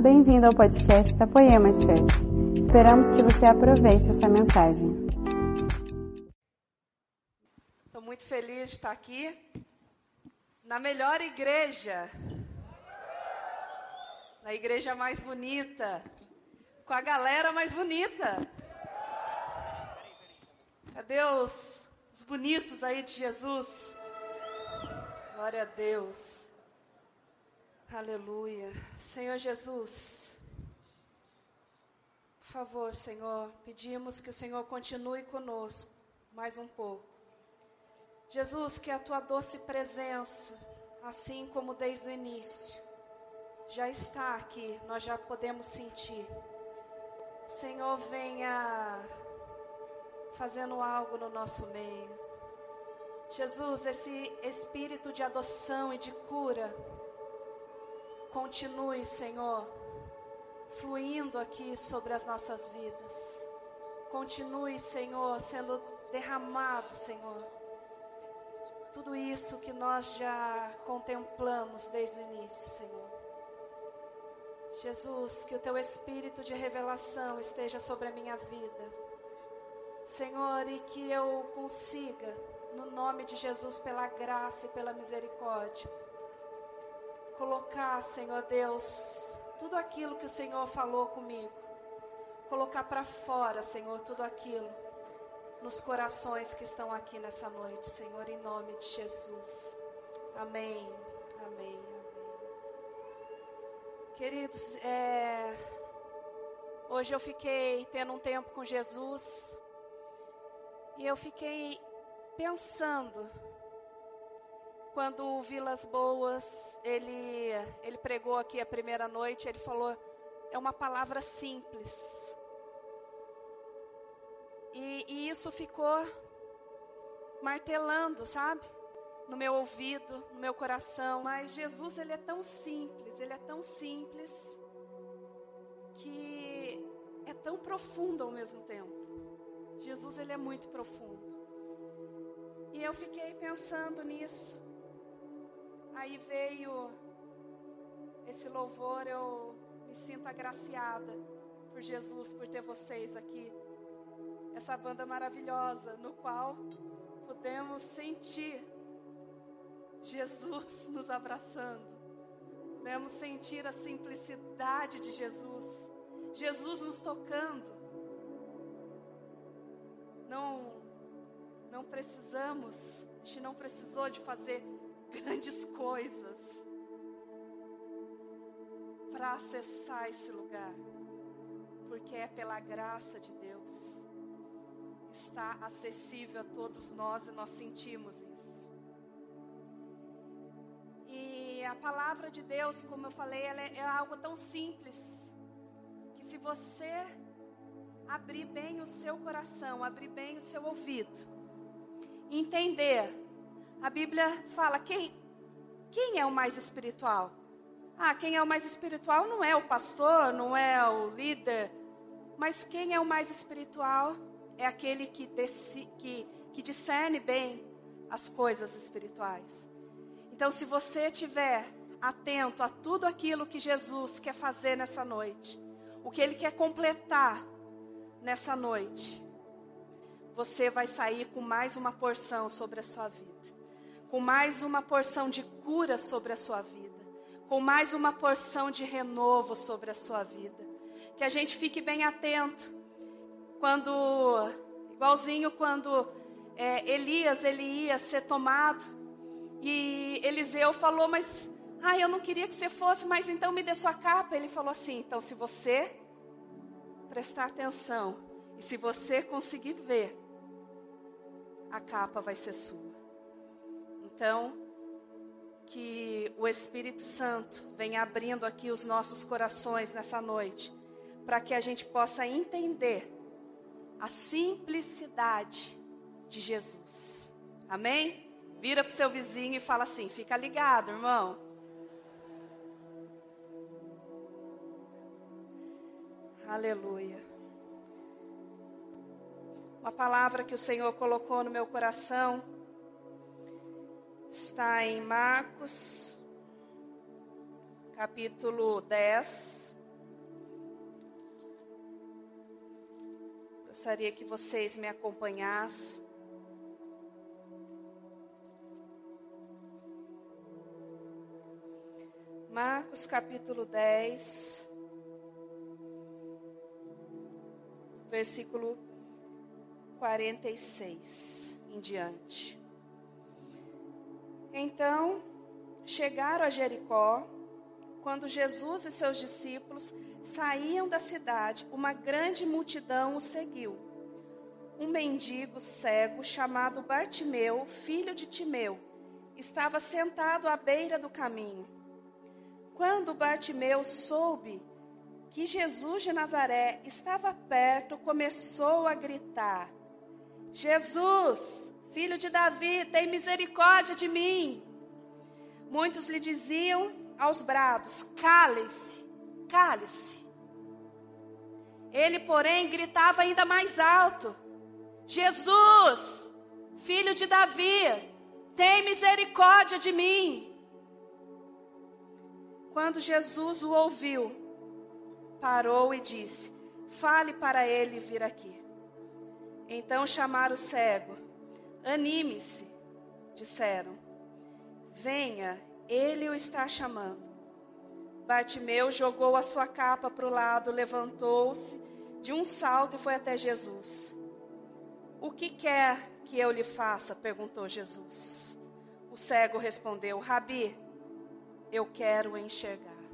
Bem-vindo ao podcast da Poema Church. Esperamos que você aproveite essa mensagem. Estou muito feliz de estar aqui, na melhor igreja, na igreja mais bonita, com a galera mais bonita. Cadê os bonitos aí de Jesus? Glória a Deus. Aleluia. Senhor Jesus, por favor, Senhor, pedimos que o Senhor continue conosco mais um pouco. Jesus, que a Tua doce presença, assim como desde o início, já está aqui, nós já podemos sentir. O Senhor venha fazendo algo no nosso meio. Jesus, esse espírito de adoção e de cura, continue, Senhor, fluindo aqui sobre as nossas vidas. Continue, Senhor, sendo derramado, Senhor, tudo isso que nós já contemplamos desde o início, Senhor. Jesus, que o Teu Espírito de revelação esteja sobre a minha vida, Senhor, e que eu consiga, no nome de Jesus, pela graça e pela misericórdia, colocar, Senhor Deus, tudo aquilo que o Senhor falou comigo, colocar para fora, Senhor, tudo aquilo nos corações que estão aqui nessa noite, Senhor, em nome de Jesus. Amém, amém, amém. Queridos, hoje eu fiquei tendo um tempo com Jesus e eu fiquei pensando. Quando o Vilas Boas, ele pregou aqui a primeira noite, ele falou, é uma palavra simples. E isso ficou martelando, sabe? No meu ouvido, no meu coração. Mas Jesus, ele é tão simples, que é tão profundo ao mesmo tempo. Jesus, ele é muito profundo. E eu fiquei pensando nisso. Aí veio esse louvor, eu me sinto agraciada por Jesus, por ter vocês aqui. Essa banda maravilhosa, no qual pudemos sentir Jesus nos abraçando. Pudemos sentir a simplicidade de Jesus. Jesus nos tocando. Não precisamos, a gente não precisou de fazer grandes coisas para acessar esse lugar, porque é pela graça de Deus, está acessível a todos nós e nós sentimos isso. E a palavra de Deus, como eu falei, ela é algo tão simples que, se você abrir bem o seu coração, abrir bem o seu ouvido, entender. A Bíblia fala, quem é o mais espiritual? Quem é o mais espiritual não é o pastor, não é o líder. Mas quem é o mais espiritual é aquele que discerne bem as coisas espirituais. Então, se você estiver atento a tudo aquilo que Jesus quer fazer nessa noite, o que Ele quer completar nessa noite, você vai sair com mais uma porção sobre a sua vida. Com mais uma porção de cura sobre a sua vida. Com mais uma porção de renovo sobre a sua vida. Que a gente fique bem atento. Igualzinho quando Elias, ele ia ser tomado. E Eliseu falou, mas eu não queria que você fosse, mas então me dê sua capa. Ele falou assim, então se você prestar atenção e se você conseguir ver, a capa vai ser sua. Então, que o Espírito Santo venha abrindo aqui os nossos corações nessa noite, para que a gente possa entender a simplicidade de Jesus. Amém? Vira para o seu vizinho e fala assim, fica ligado, irmão. Aleluia. Uma palavra que o Senhor colocou no meu coração está em Marcos, capítulo 10, Gostaria que vocês me acompanhassem. Marcos capítulo 10, versículo 46 em diante. Então, chegaram a Jericó, quando Jesus e seus discípulos saíam da cidade, uma grande multidão o seguiu. Um mendigo cego chamado Bartimeu, filho de Timeu, estava sentado à beira do caminho. Quando Bartimeu soube que Jesus de Nazaré estava perto, começou a gritar: Jesus, filho de Davi, tem misericórdia de mim. Muitos lhe diziam aos brados: cale-se, cale-se. Ele, porém, gritava ainda mais alto: Jesus, filho de Davi, tem misericórdia de mim. Quando Jesus o ouviu, parou e disse: fale para ele vir aqui. Então chamaram o cego. Anime-se, disseram. Venha, ele o está chamando. Bartimeu jogou a sua capa para o lado, levantou-se de um salto e foi até Jesus. O que quer que eu lhe faça? Perguntou Jesus. O cego respondeu: Rabi, eu quero enxergar.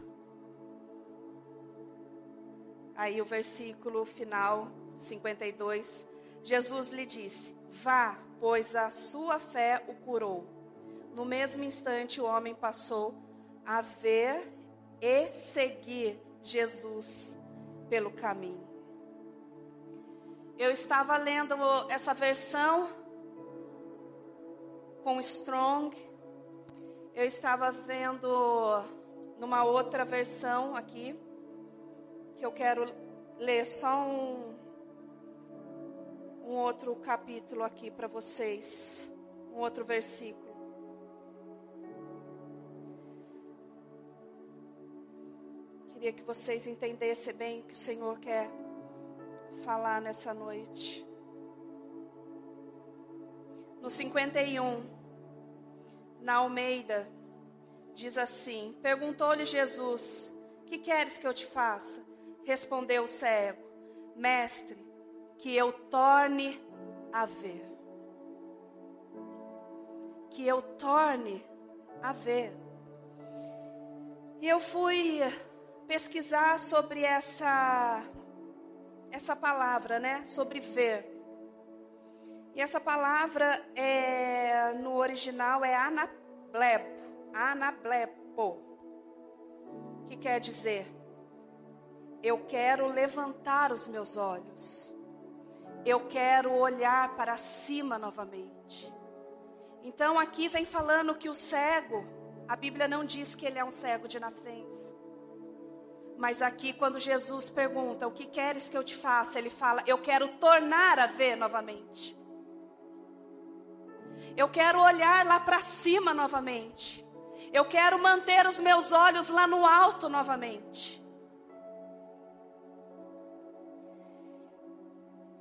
Aí o versículo final, 52. Jesus lhe disse: vá, pois a sua fé o curou. No mesmo instante o homem passou a ver e seguir Jesus pelo caminho. Eu estava lendo essa versão com Strong. Eu estava vendo numa outra versão aqui, que eu quero ler só um outro capítulo aqui para vocês, um outro versículo. Queria que vocês entendessem bem o que o Senhor quer falar nessa noite. No 51... Na Almeida, diz assim: perguntou-lhe Jesus: que queres que eu te faça? Respondeu o cego: mestre, que eu torne a ver. Que eu torne a ver. E eu fui pesquisar sobre essa palavra, né? Sobre ver. E essa palavra no original é Anablepo. Anablepo. Que quer dizer: eu quero levantar os meus olhos. Eu quero olhar para cima novamente. Então aqui vem falando que o cego, a Bíblia não diz que ele é um cego de nascença. Mas aqui, quando Jesus pergunta: o que queres que eu te faça? Ele fala: eu quero tornar a ver novamente. Eu quero olhar lá para cima novamente. Eu quero manter os meus olhos lá no alto novamente.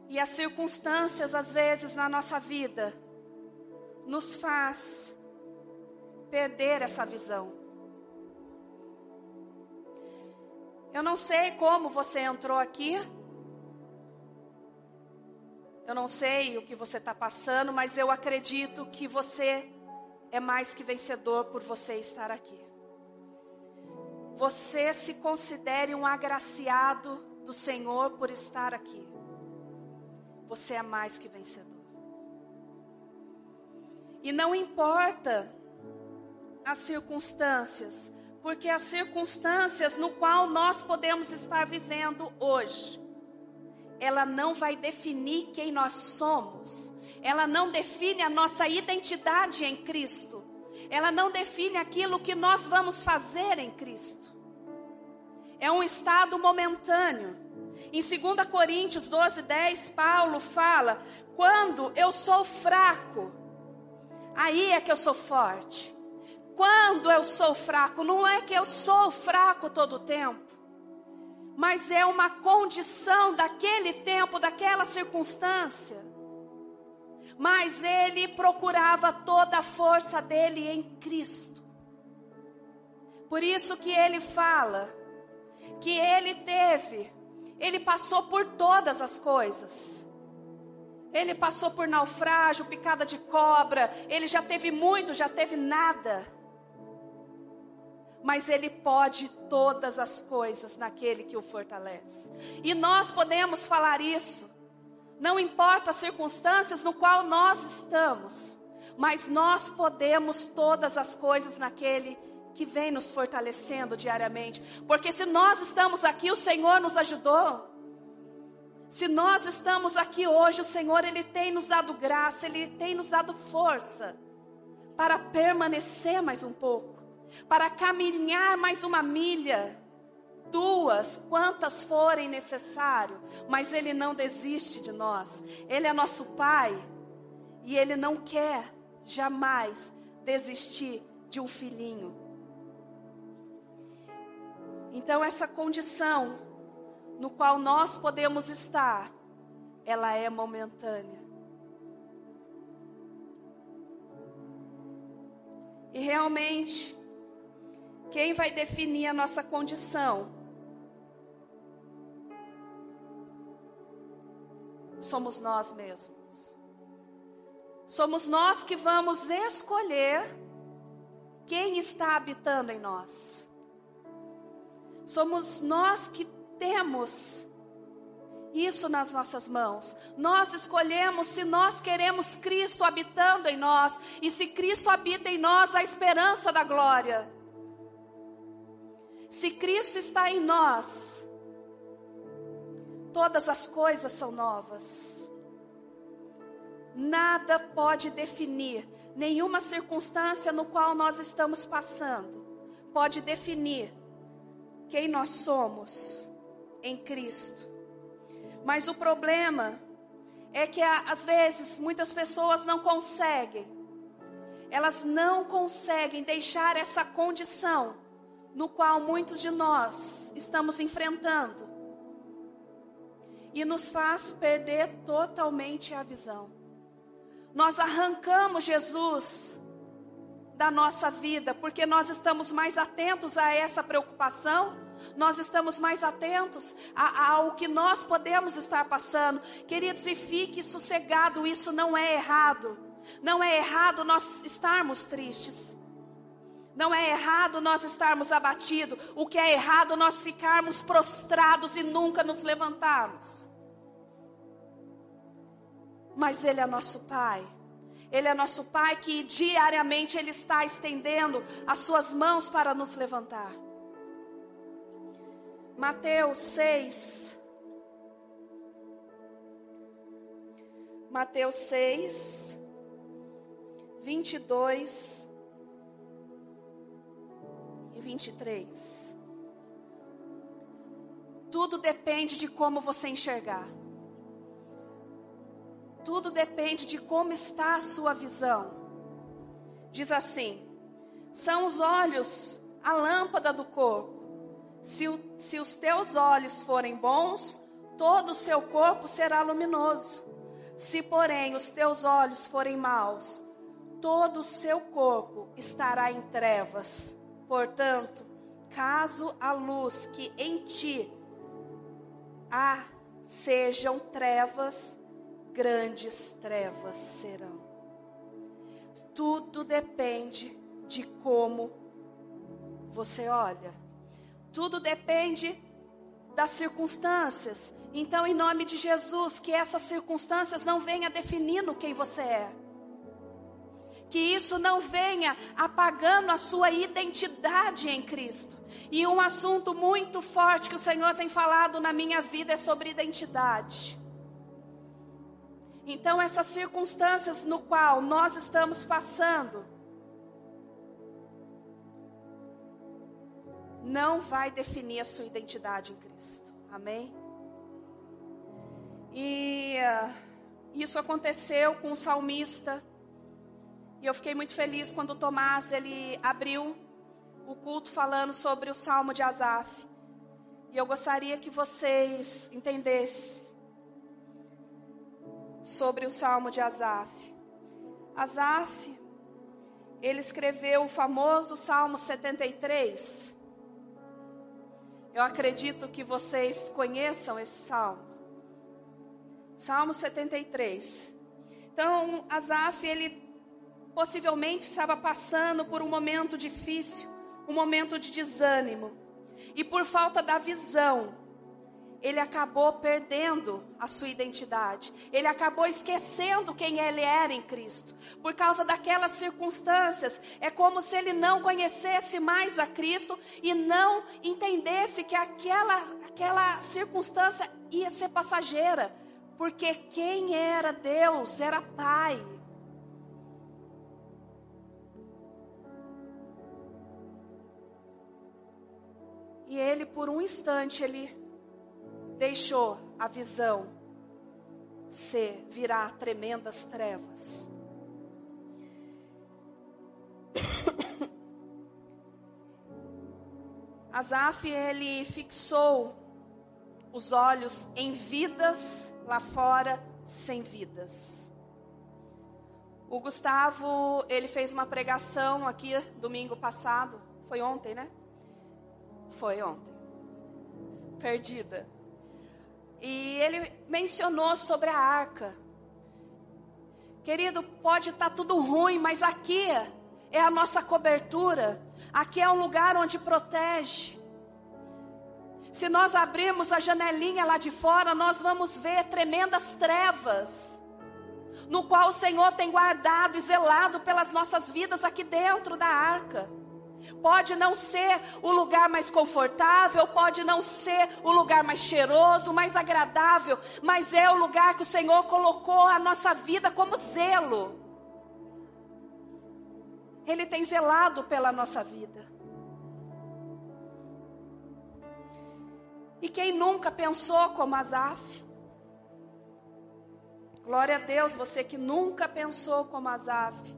E as circunstâncias, às vezes, na nossa vida, nos faz perder essa visão. Eu não sei como você entrou aqui. Eu não sei o que você está passando, mas eu acredito que você é mais que vencedor por você estar aqui. Você se considere um agraciado do Senhor por estar aqui. Você é mais que vencedor. E não importa as circunstâncias, porque as circunstâncias no qual nós podemos estar vivendo hoje, ela não vai definir quem nós somos. Ela não define a nossa identidade em Cristo. Ela não define aquilo que nós vamos fazer em Cristo. É um estado momentâneo. Em 2 Coríntios 12:10, Paulo fala: quando eu sou fraco, aí é que eu sou forte. Quando eu sou fraco, não é que eu sou fraco todo o tempo. mas é uma condição daquele tempo, daquela circunstância. Mas ele procurava toda a força dele em Cristo. Por isso que ele fala que ele passou por todas as coisas. Ele passou por naufrágio, picada de cobra, ele já teve muito, já teve nada. Mas ele pode todas as coisas naquele que o fortalece. E nós podemos falar isso. Não importa as circunstâncias no qual nós estamos, mas nós podemos todas as coisas naquele que vem nos fortalecendo diariamente. Porque se nós estamos aqui, o Senhor nos ajudou. Se nós estamos aqui hoje, o Senhor, Ele tem nos dado graça, Ele tem nos dado força para permanecer mais um pouco, para caminhar mais uma milha, duas, quantas forem necessário, mas Ele não desiste de nós. Ele é nosso Pai e Ele não quer jamais desistir de um filhinho. Então essa condição no qual nós podemos estar, ela é momentânea. E realmente, quem vai definir a nossa condição? Somos nós mesmos. Somos nós que vamos escolher quem está habitando em nós. Somos nós que temos isso nas nossas mãos. Nós escolhemos se nós queremos Cristo habitando em nós. E se Cristo habita em nós, a esperança da glória. Se Cristo está em nós, todas as coisas são novas. Nada pode definir, nenhuma circunstância no qual nós estamos passando pode definir quem nós somos em Cristo. Mas o problema é que às vezes muitas pessoas não conseguem. Elas não conseguem deixar essa condição no qual muitos de nós estamos enfrentando. E nos faz perder totalmente a visão. Nós arrancamos Jesus da nossa vida, porque nós estamos mais atentos a essa preocupação, nós estamos mais atentos ao que nós podemos estar passando. Queridos, e fique sossegado, isso não é errado. Não é errado nós estarmos tristes. Não é errado nós estarmos abatidos. O que é errado nós ficarmos prostrados e nunca nos levantarmos. Mas Ele é nosso Pai. Ele é nosso Pai que diariamente Ele está estendendo as suas mãos para nos levantar. Mateus 6, 22 e 23. Tudo depende de como você enxergar. Tudo depende de como está a sua visão. Diz assim: são os olhos a lâmpada do corpo. Se os teus olhos forem bons, todo o seu corpo será luminoso. Se, porém, os teus olhos forem maus, todo o seu corpo estará em trevas. Portanto, caso a luz que em ti há sejam trevas, grandes trevas serão. Tudo depende de como você olha. Tudo depende das circunstâncias. Então, em nome de Jesus, que essas circunstâncias não venham definindo quem você é. Que isso não venha apagando a sua identidade em Cristo. E um assunto muito forte que o Senhor tem falado na minha vida é sobre identidade. Então essas circunstâncias no qual nós estamos passando não vai definir a sua identidade em Cristo. Amém? E isso aconteceu com o salmista. E eu fiquei muito feliz quando o Tomás, ele abriu o culto falando sobre o Salmo de Asafe. E eu gostaria que vocês entendessem sobre o Salmo de Asafe. Asafe, ele escreveu o famoso Salmo 73. Eu acredito que vocês conheçam esse salmo. Salmo 73. Então, Asafe, ele possivelmente estava passando por um momento difícil, um momento de desânimo. E por falta da visão, ele acabou perdendo a sua identidade. Ele acabou esquecendo quem ele era em Cristo. Por causa daquelas circunstâncias, é como se ele não conhecesse mais a Cristo e não entendesse que aquela circunstância ia ser passageira. Porque quem era Deus era Pai. E ele, por um instante, ele deixou a visão ser, virar tremendas trevas. Asafe, ele fixou os olhos em vidas lá fora, sem vidas. O Gustavo, ele fez uma pregação aqui, domingo passado. Foi ontem, né? Foi ontem. Perdida. E ele mencionou sobre a arca. Querido, pode estar tudo ruim, mas aqui é a nossa cobertura. Aqui é um lugar onde protege. Se nós abrirmos a janelinha lá de fora, nós vamos ver tremendas trevas, no qual o Senhor tem guardado e zelado pelas nossas vidas aqui dentro da arca. Pode não ser o lugar mais confortável, pode não ser o lugar mais cheiroso, mais agradável, mas é o lugar que o Senhor colocou a nossa vida como zelo. Ele tem zelado pela nossa vida. E quem nunca pensou como Asafe? Glória a Deus, você que nunca pensou como Asafe.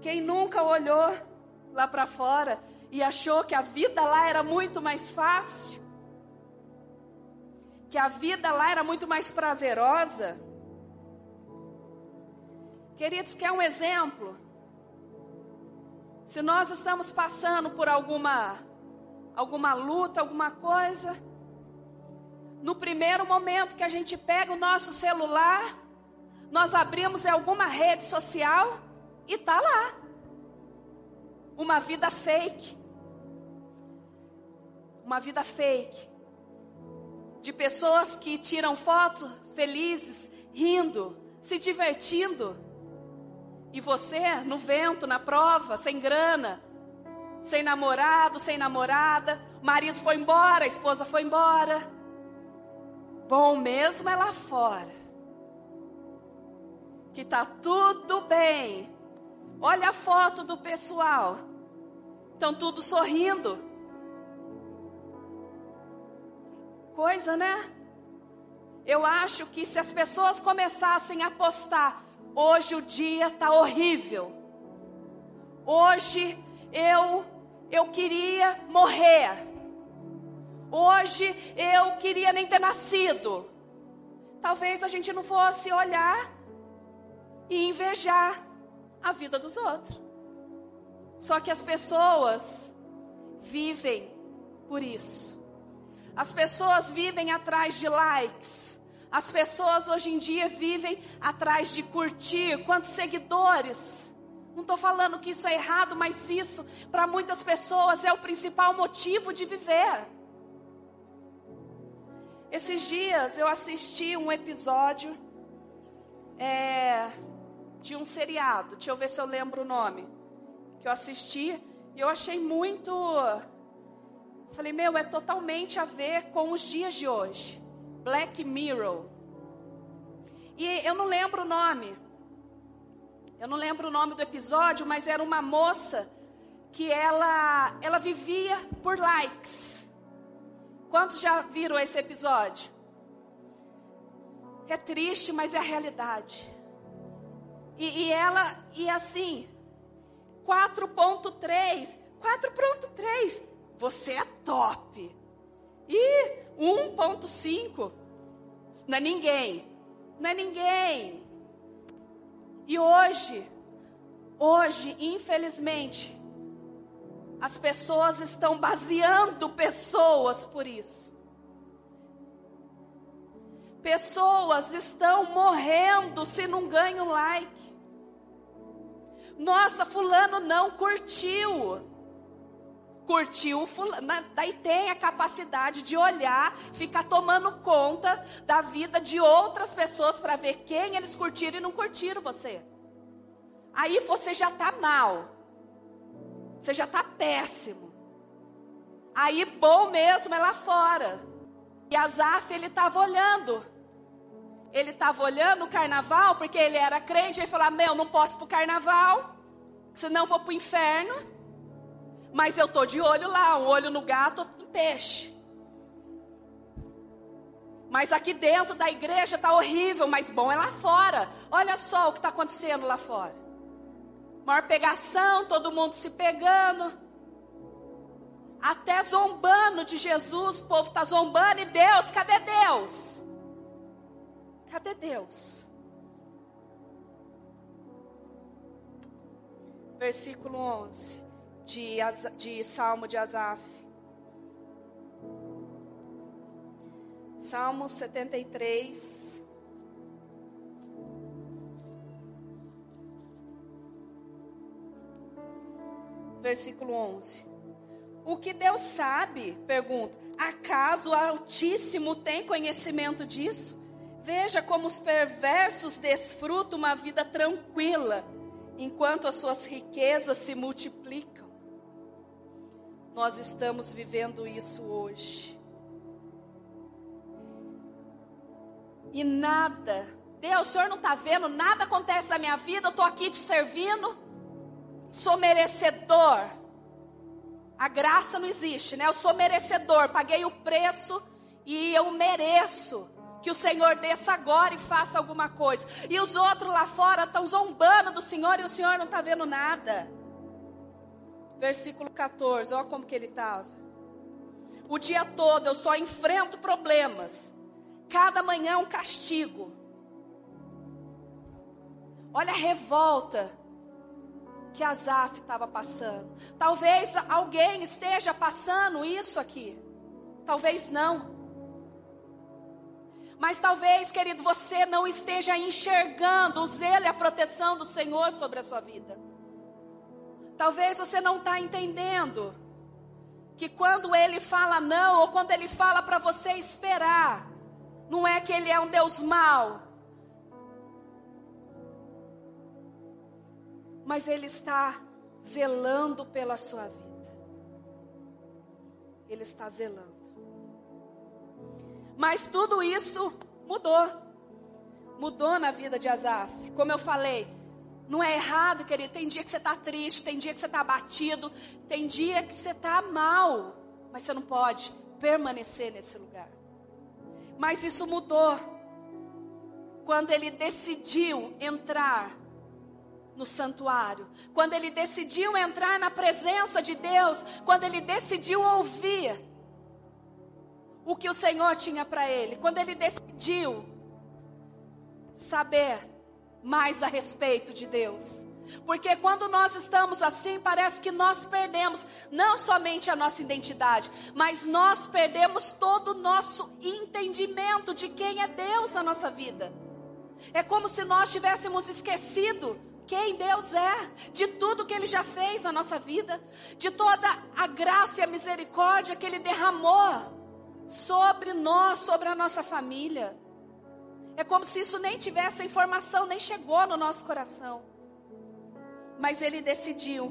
Quem nunca olhou lá para fora e achou que a vida lá era muito mais fácil? Que a vida lá era muito mais prazerosa? Queridos, quer um exemplo? Se nós estamos passando por alguma luta, alguma coisa, no primeiro momento que a gente pega o nosso celular, nós abrimos alguma rede social e tá lá uma vida fake. Uma vida fake. De pessoas que tiram foto felizes, rindo, se divertindo. E você no vento, na prova, sem grana, sem namorado, sem namorada, o marido foi embora, a esposa foi embora. Bom mesmo é lá fora, que tá tudo bem. Olha a foto do pessoal, estão tudo sorrindo. Coisa, né? Eu acho que se as pessoas começassem a postar, hoje o dia tá horrível, hoje eu queria morrer. Hoje eu queria nem ter nascido. Talvez a gente não fosse olhar e invejar a vida dos outros. Só que as pessoas vivem por isso. As pessoas vivem atrás de likes. As pessoas hoje em dia vivem atrás de curtir. Quantos seguidores? Não estou falando que isso é errado, mas isso, para muitas pessoas, é o principal motivo de viver. Esses dias eu assisti um episódio de um seriado, deixa eu ver se eu lembro o nome, que eu assisti e eu achei muito... Falei, é totalmente a ver com os dias de hoje. Black Mirror. E eu não lembro o nome. Eu não lembro o nome do episódio, mas era uma moça que ela vivia por likes. Quantos já viram esse episódio? É triste, mas é a realidade. E assim, 4.3, você é top. Ih, 1,5. Não é ninguém. Não é ninguém. E hoje, infelizmente, as pessoas estão baseando pessoas por isso. Pessoas estão morrendo se não ganham like. Nossa, fulano não curtiu. Curtiu fulano. Daí tem a capacidade de olhar, ficar tomando conta da vida de outras pessoas para ver quem eles curtiram e não curtiram você. Aí você já está mal. Você já está péssimo. Aí bom mesmo é lá fora. E Asafe, ele estava olhando. Ele estava olhando o carnaval, porque ele era crente, ele falou, meu, não posso para o carnaval, senão vou para o inferno, mas eu estou de olho lá, um olho no gato, outro no peixe. Mas aqui dentro da igreja está horrível, mas bom é lá fora. Olha só o que está acontecendo lá fora. Maior pegação, todo mundo se pegando, até zombando de Jesus, o povo está zombando, e Deus, cadê Deus? Cadê Deus? Versículo 11 de Salmo de Asafe. Salmo 73. Versículo 11. O que Deus sabe? Pergunta. Acaso o Altíssimo tem conhecimento disso? Veja como os perversos desfrutam uma vida tranquila, enquanto as suas riquezas se multiplicam. Nós estamos vivendo isso hoje. E nada, Deus, o Senhor não está vendo, nada acontece na minha vida, eu estou aqui te servindo, sou merecedor. A graça não existe, né? Eu sou merecedor, paguei o preço e eu mereço que o Senhor desça agora e faça alguma coisa. E os outros lá fora estão zombando do Senhor e o Senhor não está vendo nada. Versículo 14, olha como que ele estava. O dia todo eu só enfrento problemas. Cada manhã é um castigo. Olha a revolta que Asafe estava passando. Talvez alguém esteja passando isso aqui. Talvez não. Mas talvez, querido, você não esteja enxergando o zelo e a proteção do Senhor sobre a sua vida. Talvez você não está entendendo que quando Ele fala não, ou quando Ele fala para você esperar, não é que Ele é um Deus mau. Mas Ele está zelando pela sua vida. Ele está zelando. Mas tudo isso mudou. Mudou na vida de Asafe. Como eu falei, não é errado, querido. Tem dia que você está triste, tem dia que você está abatido, tem dia que você está mal. Mas você não pode permanecer nesse lugar. Mas isso mudou quando ele decidiu entrar no santuário. Quando ele decidiu entrar na presença de Deus. Quando ele decidiu ouvir o que o Senhor tinha para ele, quando ele decidiu saber mais a respeito de Deus. Porque quando nós estamos assim, parece que nós perdemos, não somente a nossa identidade, mas nós perdemos todo o nosso entendimento de quem é Deus na nossa vida. É como se nós tivéssemos esquecido quem Deus é, de tudo que Ele já fez na nossa vida, de toda a graça e a misericórdia que Ele derramou sobre nós, sobre a nossa família. É como se isso nem tivesse a informação, nem chegou no nosso coração. Mas ele decidiu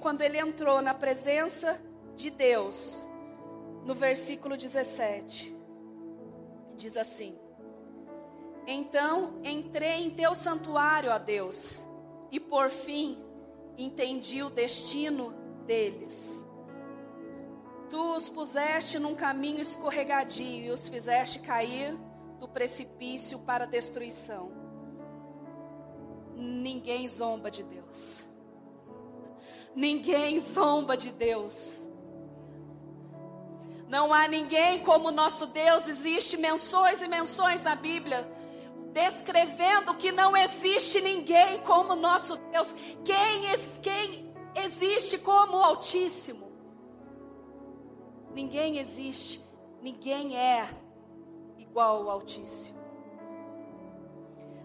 quando ele entrou na presença de Deus. No versículo 17 diz assim: então entrei em teu santuário, ó Deus, e por fim entendi o destino deles. Tu os puseste num caminho escorregadio e os fizeste cair do precipício para a destruição. Ninguém zomba de Deus. Ninguém zomba de Deus. Não há ninguém como o nosso Deus. Existem menções e menções na Bíblia descrevendo que não existe ninguém como o nosso Deus. Quem existe como o Altíssimo? Ninguém existe, ninguém é igual ao Altíssimo.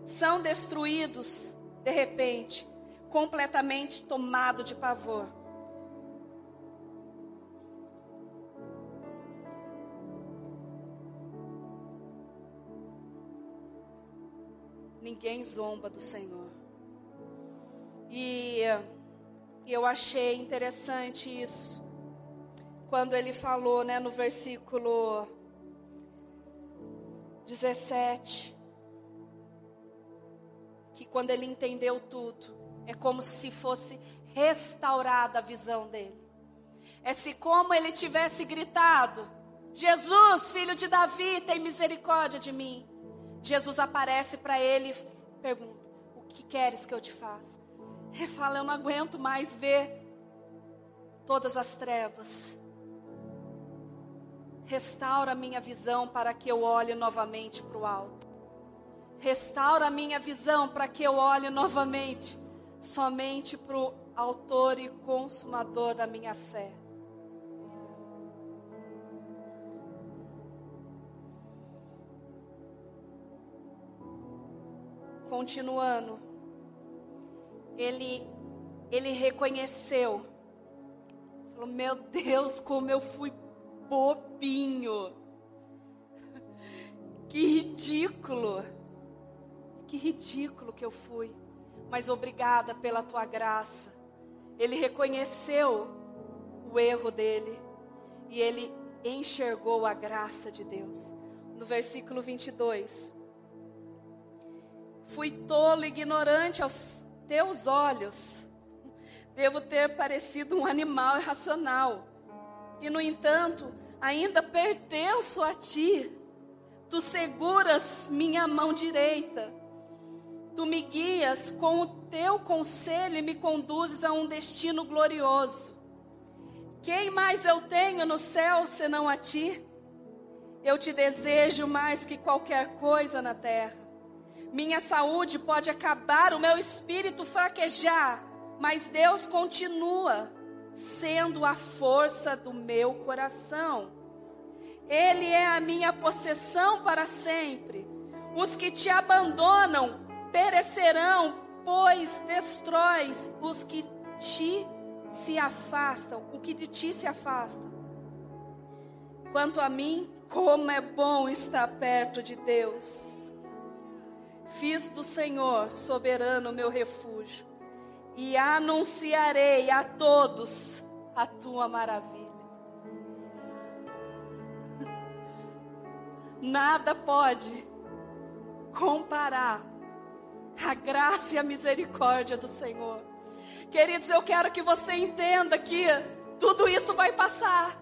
São destruídos de repente, completamente tomado de pavor. Ninguém zomba do Senhor. E eu achei interessante isso, quando ele falou, né, no versículo 17, que quando ele entendeu tudo, é como se fosse restaurada a visão dele. É se como ele tivesse gritado: Jesus, filho de Davi, tem misericórdia de mim. Jesus aparece para ele e pergunta: o que queres que eu te faça? Ele fala: eu não aguento mais ver todas as trevas. Restaura a minha visão para que eu olhe novamente para o alto. Restaura a minha visão para que eu olhe novamente somente para o autor e consumador da minha fé. Continuando, ele reconheceu, falou: meu Deus, como eu fui bobinho, que ridículo que eu fui, mas obrigada pela tua graça. Ele reconheceu o erro dele e ele enxergou a graça de Deus. No versículo 22... Fui tolo e ignorante aos teus olhos. Devo ter parecido um animal irracional. E no entanto, ainda pertenço a ti. Tu seguras minha mão direita. Tu me guias com o teu conselho e me conduzes a um destino glorioso. Quem mais eu tenho no céu senão a ti? Eu te desejo mais que qualquer coisa na terra. Minha saúde pode acabar, o meu espírito fraquejar, mas Deus continua sendo a força do meu coração. Ele é a minha possessão para sempre. Os que te abandonam perecerão, pois destróis os que de ti se afastam. Quanto a mim, como é bom estar perto de Deus. Fiz do Senhor soberano meu refúgio, e anunciarei a todos a tua maravilha. Nada pode comparar a graça e a misericórdia do Senhor. Queridos, eu quero que você entenda que tudo isso vai passar.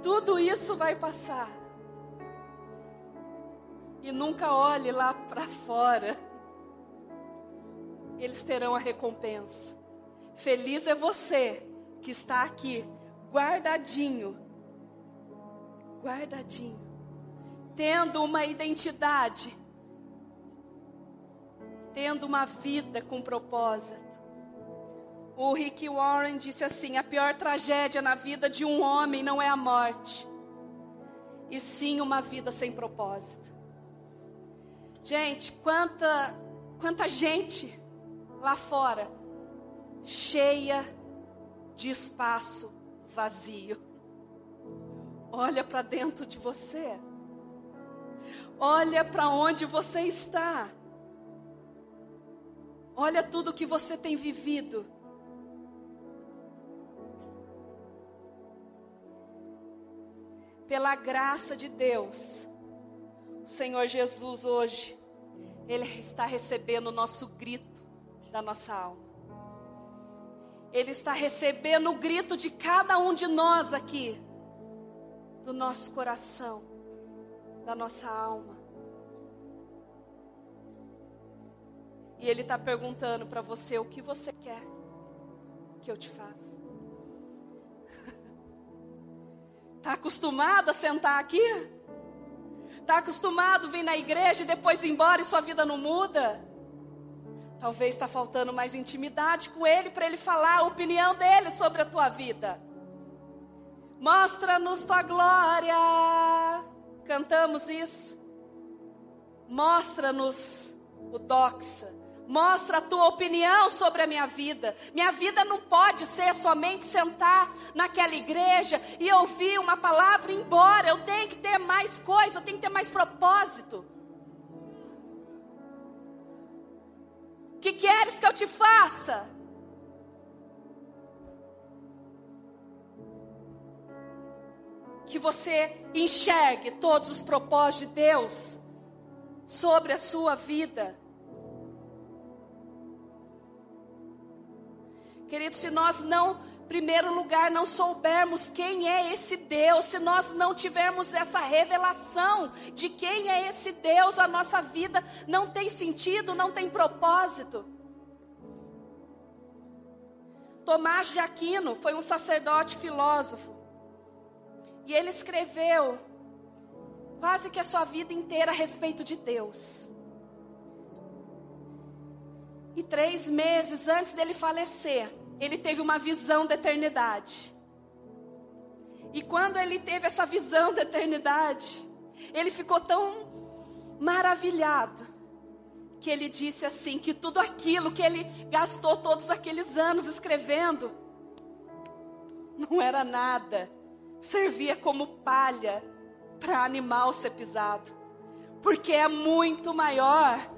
Tudo isso vai passar. E nunca olhe lá para fora. Eles terão a recompensa. Feliz é você que está aqui, guardadinho. Guardadinho. Tendo uma identidade. Tendo uma vida com propósito. O Rick Warren disse assim: a pior tragédia na vida de um homem não é a morte, e sim uma vida sem propósito. Gente, quanta gente lá fora, cheia de espaço vazio. Olha para dentro de você. Olha para onde você está. Olha tudo que você tem vivido. Pela graça de Deus, o Senhor Jesus hoje, Ele está recebendo o nosso grito da nossa alma. Ele está recebendo o grito de cada um de nós aqui, do nosso coração, da nossa alma. E Ele está perguntando para você: o que você quer que eu te faça? Está acostumado a sentar aqui? Está acostumado a vir na igreja e depois ir embora e sua vida não muda? Talvez está faltando mais intimidade com ele para ele falar a opinião dele sobre a tua vida. Mostra-nos tua glória. Cantamos isso. Mostra-nos o doxa. Mostra a tua opinião sobre a minha vida. Minha vida não pode ser somente sentar naquela igreja e ouvir uma palavra e ir embora. Eu tenho que ter mais coisa, eu tenho que ter mais propósito. O que queres que eu te faça? Que você enxergue todos os propósitos de Deus sobre a sua vida. Queridos, se nós não, em primeiro lugar, não soubermos quem é esse Deus, se nós não tivermos essa revelação de quem é esse Deus, a nossa vida não tem sentido, não tem propósito. Tomás de Aquino foi um sacerdote filósofo. E ele escreveu quase que a sua vida inteira a respeito de Deus. E 3 meses antes dele falecer, ele teve uma visão da eternidade. E quando ele teve essa visão da eternidade, ele ficou tão maravilhado, que ele disse assim, que tudo aquilo que ele gastou todos aqueles anos escrevendo, não era nada. Servia como palha para animal ser pisado. Porque é muito maior.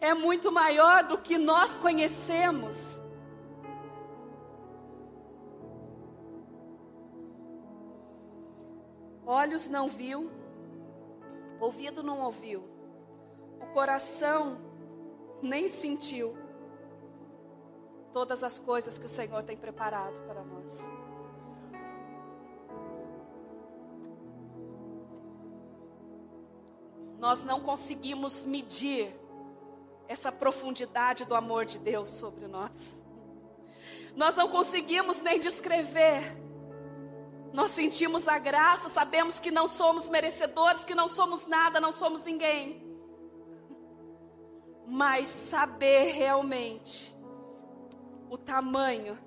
É muito maior do que nós conhecemos. Olhos não viu, ouvido não ouviu, o coração nem sentiu todas as coisas que o Senhor tem preparado para nós. Nós não conseguimos medir essa profundidade do amor de Deus sobre nós. Nós não conseguimos nem descrever. Nós sentimos a graça, sabemos que não somos merecedores, que não somos nada, não somos ninguém. Mas saber realmente o tamanho,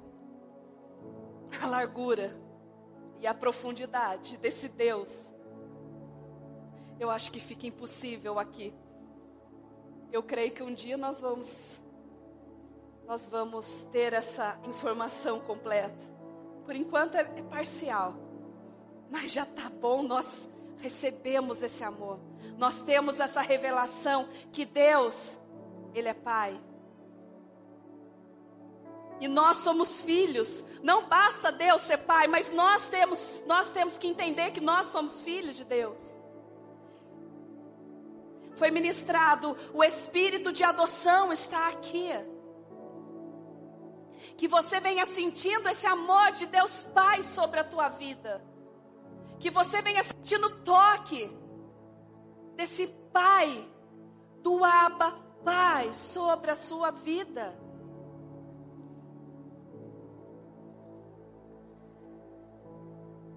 a largura e a profundidade desse Deus, eu acho que fica impossível aqui. Eu creio que um dia nós vamos ter essa informação completa. Por enquanto é parcial, mas já está bom, nós recebemos esse amor. Nós temos essa revelação que Deus, Ele é Pai. E nós somos filhos. Não basta Deus ser Pai, mas nós temos que entender que nós somos filhos de Deus. Foi ministrado, o espírito de adoção está aqui. Que você venha sentindo esse amor de Deus Pai sobre a tua vida. Que você venha sentindo o toque desse Pai, do Abba Pai sobre a sua vida.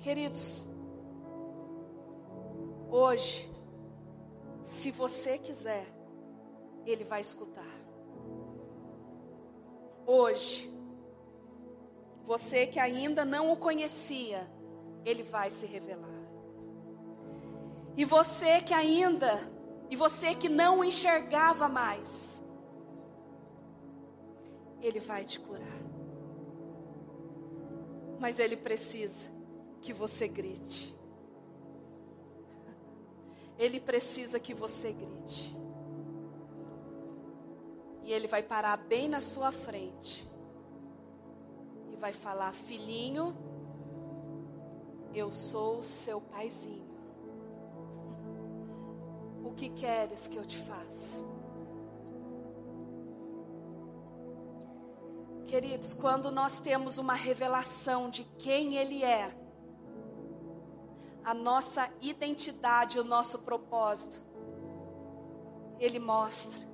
Queridos, hoje, se você quiser, Ele vai escutar. Hoje, você que ainda não o conhecia, Ele vai se revelar. E você que não o enxergava mais, Ele vai te curar. Mas Ele precisa que você grite. Ele precisa que você grite. E Ele vai parar bem na sua frente. E vai falar, filhinho, eu sou o seu paizinho. O que queres que eu te faça? Queridos, quando nós temos uma revelação de quem Ele é, a nossa identidade, o nosso propósito, Ele mostra.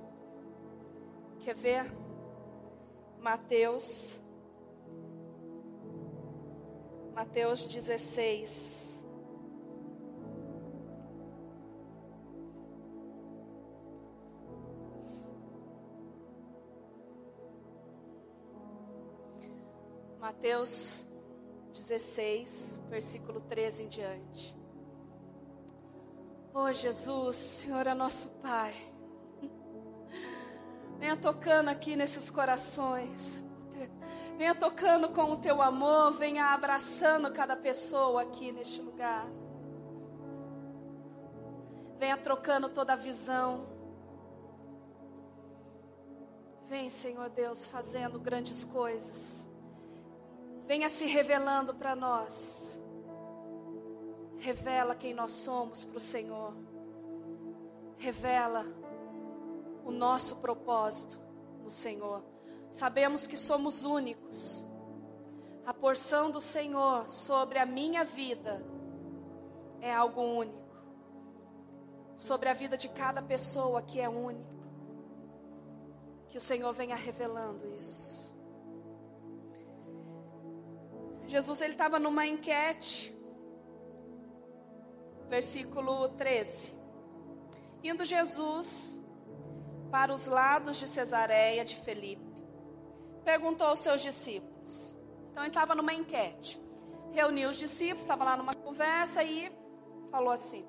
Quer ver? Mateus Mateus 16. Mateus 16, versículo 13 em diante. Oh Jesus, Senhor é nosso Pai, venha tocando aqui nesses corações, venha tocando com o teu amor, venha abraçando cada pessoa aqui neste lugar, venha trocando toda a visão, vem Senhor Deus fazendo grandes coisas, venha se revelando para nós. Revela quem nós somos para o Senhor. Revela o nosso propósito no Senhor. Sabemos que somos únicos. A porção do Senhor sobre a minha vida é algo único. Sobre a vida de cada pessoa que é única. Que o Senhor venha revelando isso. Jesus, ele estava numa enquete... Versículo 13. Indo Jesus para os lados de Cesareia de Felipe, perguntou aos seus discípulos. Então ele estava numa enquete. Reuniu os discípulos, estava lá numa conversa e falou assim: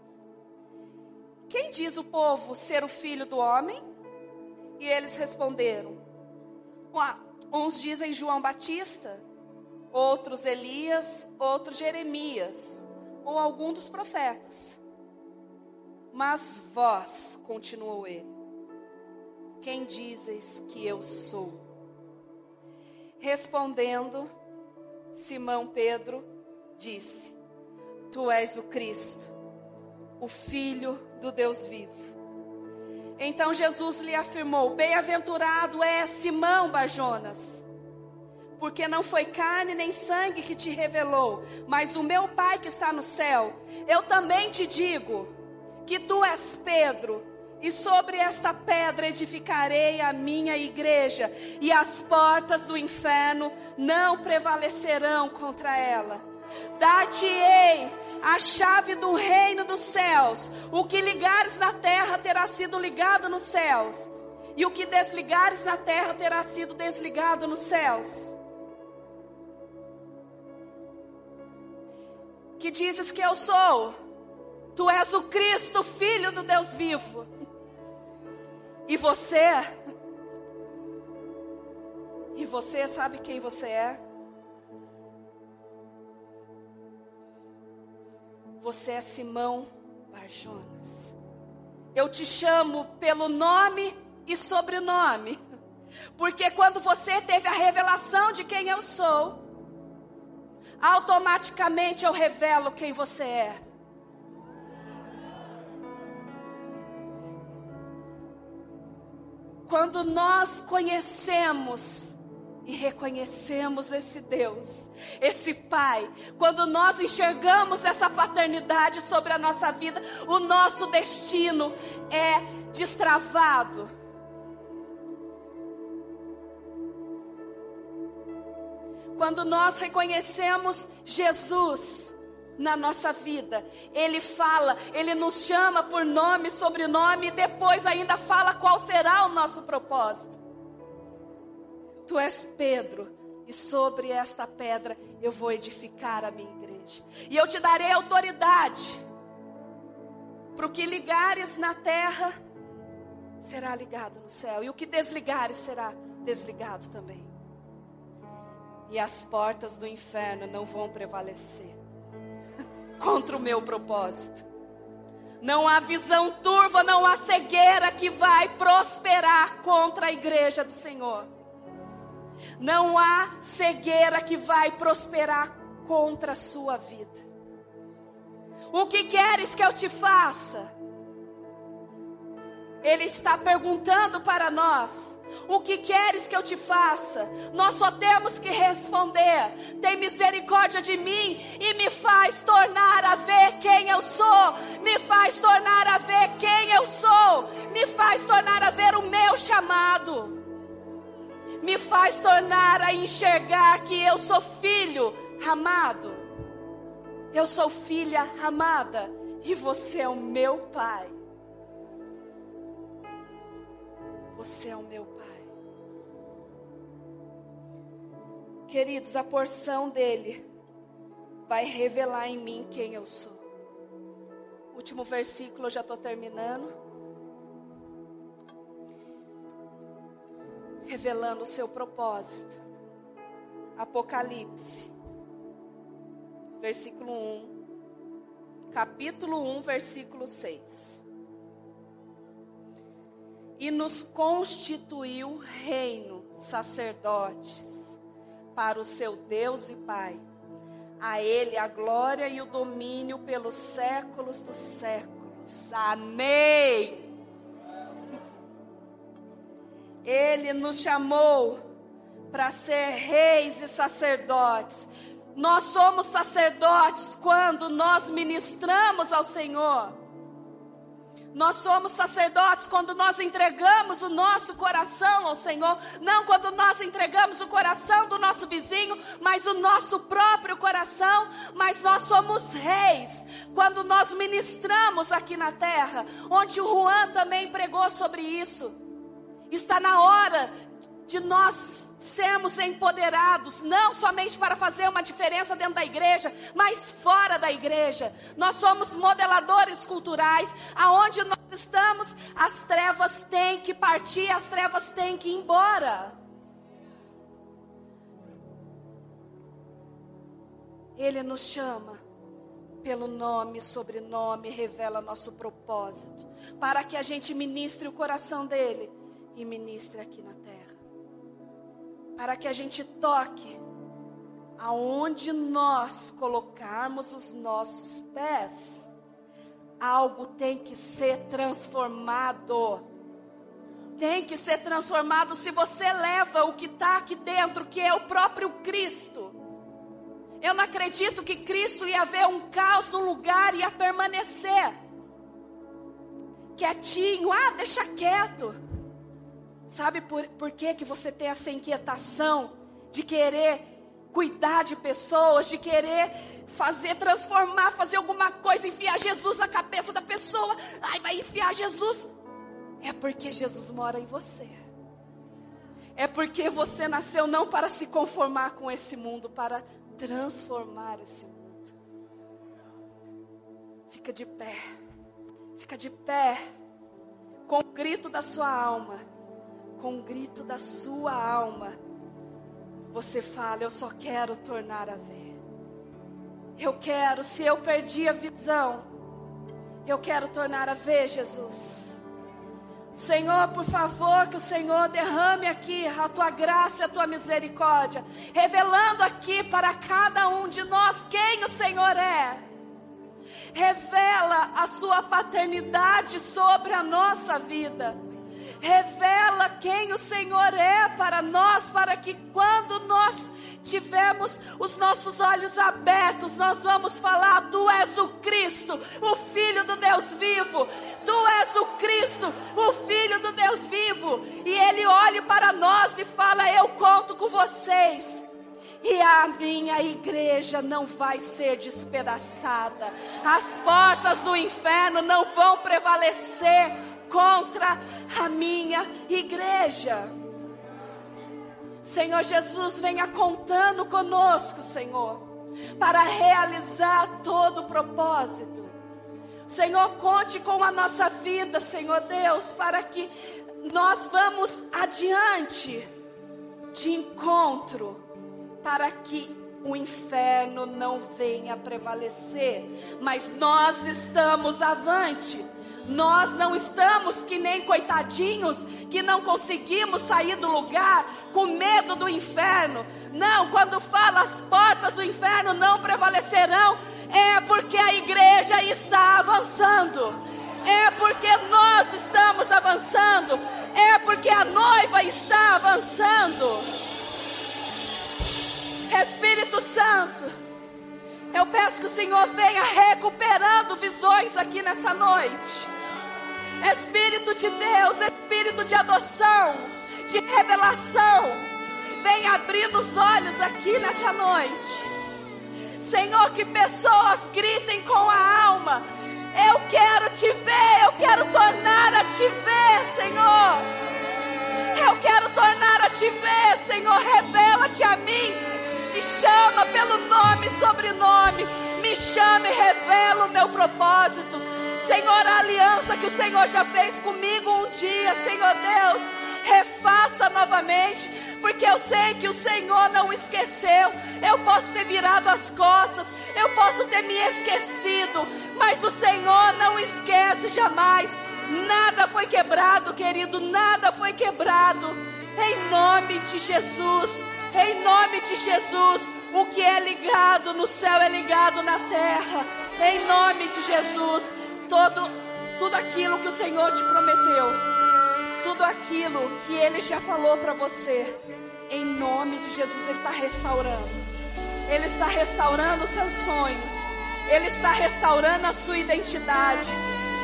quem diz o povo ser o filho do homem? E eles responderam: uns dizem João Batista, outros Elias, outros Jeremias ou algum dos profetas. Mas vós, continuou ele, quem dizes que eu sou? Respondendo, Simão Pedro disse: tu és o Cristo, o Filho do Deus vivo. Então Jesus lhe afirmou: bem-aventurado é Simão Barjonas, porque não foi carne nem sangue que te revelou, mas o meu Pai que está no céu. Eu também te digo que tu és Pedro, e sobre esta pedra edificarei a minha igreja, e as portas do inferno não prevalecerão contra ela. Dar-te-ei a chave do reino dos céus. O que ligares na terra terá sido ligado nos céus, e o que desligares na terra terá sido desligado nos céus. Que dizes que eu sou? Tu és o Cristo, Filho do Deus vivo. E você? E você sabe quem você é? Você é Simão Barjonas. Eu te chamo pelo nome e sobrenome, porque quando você teve a revelação de quem eu sou, automaticamente eu revelo quem você é. Quando nós conhecemos e reconhecemos esse Deus, esse Pai, quando nós enxergamos essa paternidade sobre a nossa vida, o nosso destino é destravado. Quando nós reconhecemos Jesus na nossa vida, Ele fala, Ele nos chama por nome, sobrenome, e depois ainda fala qual será o nosso propósito. Tu és Pedro, e sobre esta pedra eu vou edificar a minha igreja. E eu te darei autoridade, para o que ligares na terra, será ligado no céu, e o que desligares será desligado também. E as portas do inferno não vão prevalecer contra o meu propósito. Não há visão turva, não há cegueira que vai prosperar contra a igreja do Senhor. Não há cegueira que vai prosperar contra a sua vida. O que queres que eu te faça? Ele está perguntando para nós: o que queres que eu te faça? Nós só temos que responder: tem misericórdia de mim e me faz tornar a ver quem eu sou, me faz tornar a ver quem eu sou, me faz tornar a ver o meu chamado, me faz tornar a enxergar que eu sou filho amado. Eu sou filha amada e você é o meu pai. Você é o meu pai. Queridos, a porção dele vai revelar em mim quem eu sou. Último versículo, eu já estou terminando. Revelando o seu propósito. Apocalipse. Versículo 1. Capítulo 1, versículo 6. E nos constituiu reino, sacerdotes, para o seu Deus e Pai. A Ele a glória e o domínio pelos séculos dos séculos. Amém! Ele nos chamou para ser reis e sacerdotes. Nós somos sacerdotes quando nós ministramos ao Senhor. Nós somos sacerdotes quando nós entregamos o nosso coração ao Senhor. Não quando nós entregamos o coração do nosso vizinho, mas o nosso próprio coração. Mas nós somos reis quando nós ministramos aqui na terra, onde o Juan também pregou sobre isso. Está na hora de nós sermos empoderados, não somente para fazer uma diferença dentro da igreja, mas fora da igreja. Nós somos modeladores culturais. Aonde nós estamos, as trevas têm que partir, as trevas têm que ir embora. Ele nos chama pelo nome, sobrenome, revela nosso propósito, para que a gente ministre o coração dele e ministre aqui na terra. Para que a gente toque aonde nós colocarmos os nossos pés, algo tem que ser transformado. Tem que ser transformado. Se você leva o que está aqui dentro, que é o próprio Cristo. Eu não acredito que Cristo ia ver um caos no lugar e ia permanecer quietinho. Ah, deixa quieto. Sabe por que você tem essa inquietação de querer cuidar de pessoas, de querer fazer, transformar, fazer alguma coisa, enfiar Jesus na cabeça da pessoa? Ai, vai enfiar Jesus. É porque Jesus mora em você. É porque você nasceu não para se conformar com esse mundo, para transformar esse mundo. Fica de pé. Fica de pé. Com o grito da sua alma. Com o grito da sua alma, você fala: eu só quero tornar a ver. Eu quero, se eu perdi a visão, eu quero tornar a ver, Jesus. Senhor, por favor, que o Senhor derrame aqui a tua graça e a tua misericórdia, revelando aqui para cada um de nós quem o Senhor é. Revela a sua paternidade sobre a nossa vida. Revela quem o Senhor é para nós, para que quando nós tivermos os nossos olhos abertos, nós vamos falar: Tu és o Cristo, o Filho do Deus vivo. Tu és o Cristo, o Filho do Deus vivo. E Ele olha para nós e fala: eu conto com vocês. E a minha igreja não vai ser despedaçada. As portas do inferno não vão prevalecer contra a minha igreja. Senhor Jesus, venha contando conosco, Senhor, para realizar todo o propósito. Senhor, conte com a nossa vida, Senhor Deus, para que nós vamos adiante de encontro, para que o inferno não venha prevalecer. Mas nós estamos avante. Nós não estamos que nem coitadinhos que não conseguimos sair do lugar com medo do inferno. Não, quando fala as portas do inferno não prevalecerão, é porque a igreja está avançando. É porque nós estamos avançando. É porque a noiva está avançando. Espírito Santo, eu peço que o Senhor venha recuperando visões aqui nessa noite. Espírito de Deus, Espírito de adoção, de revelação, vem abrindo os olhos aqui nessa noite. Senhor, que pessoas gritem com a alma: eu quero te ver, eu quero tornar a te ver, Senhor. Eu quero tornar a te ver, Senhor. Revela-te a mim, te chama pelo nome e sobrenome. Me chama e revela o meu propósito, Senhor. A aliança que o Senhor já fez comigo um dia, Senhor Deus, refaça novamente, porque eu sei que o Senhor não esqueceu. Eu posso ter virado as costas, eu posso ter me esquecido, mas o Senhor não esquece jamais. Nada foi quebrado, querido, nada foi quebrado. Em nome de Jesus, em nome de Jesus, o que é ligado no céu é ligado na terra. Em nome de Jesus, tudo aquilo que o Senhor te prometeu, tudo aquilo que Ele já falou para você, em nome de Jesus, Ele está restaurando. Ele está restaurando os seus sonhos. Ele está restaurando a sua identidade.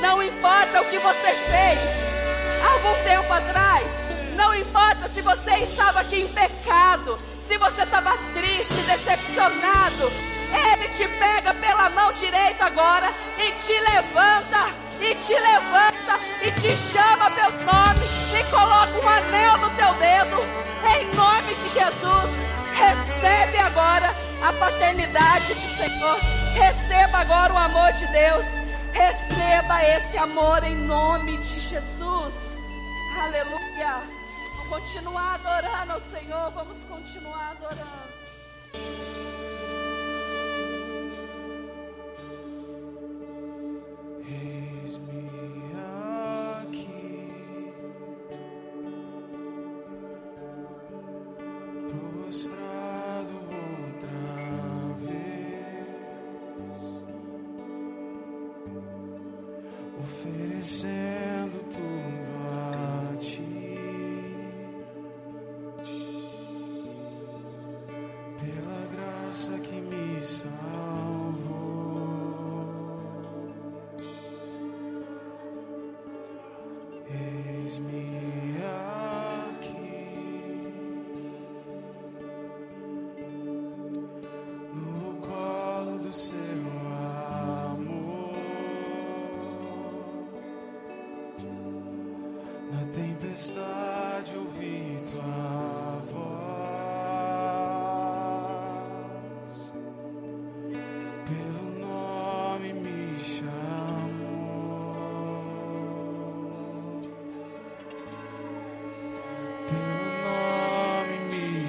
Não importa o que você fez algum tempo atrás. Não importa se você estava aqui em pecado, se você estava triste, decepcionado. Ele te pega pela mão direita agora e te levanta, e te levanta, e te chama pelo nome, e coloca um anel no teu dedo. Em nome de Jesus, recebe agora a paternidade do Senhor. Receba agora o amor de Deus. Receba esse amor em nome de Jesus. Aleluia. Vamos continuar adorando ao Senhor. Vamos continuar adorando. Oferecendo tudo a ti, pela graça que me salvou, eis-me aqui no colo do Senhor. Tempestade, ouvi tua voz, pelo nome me chamou, pelo nome me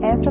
Essa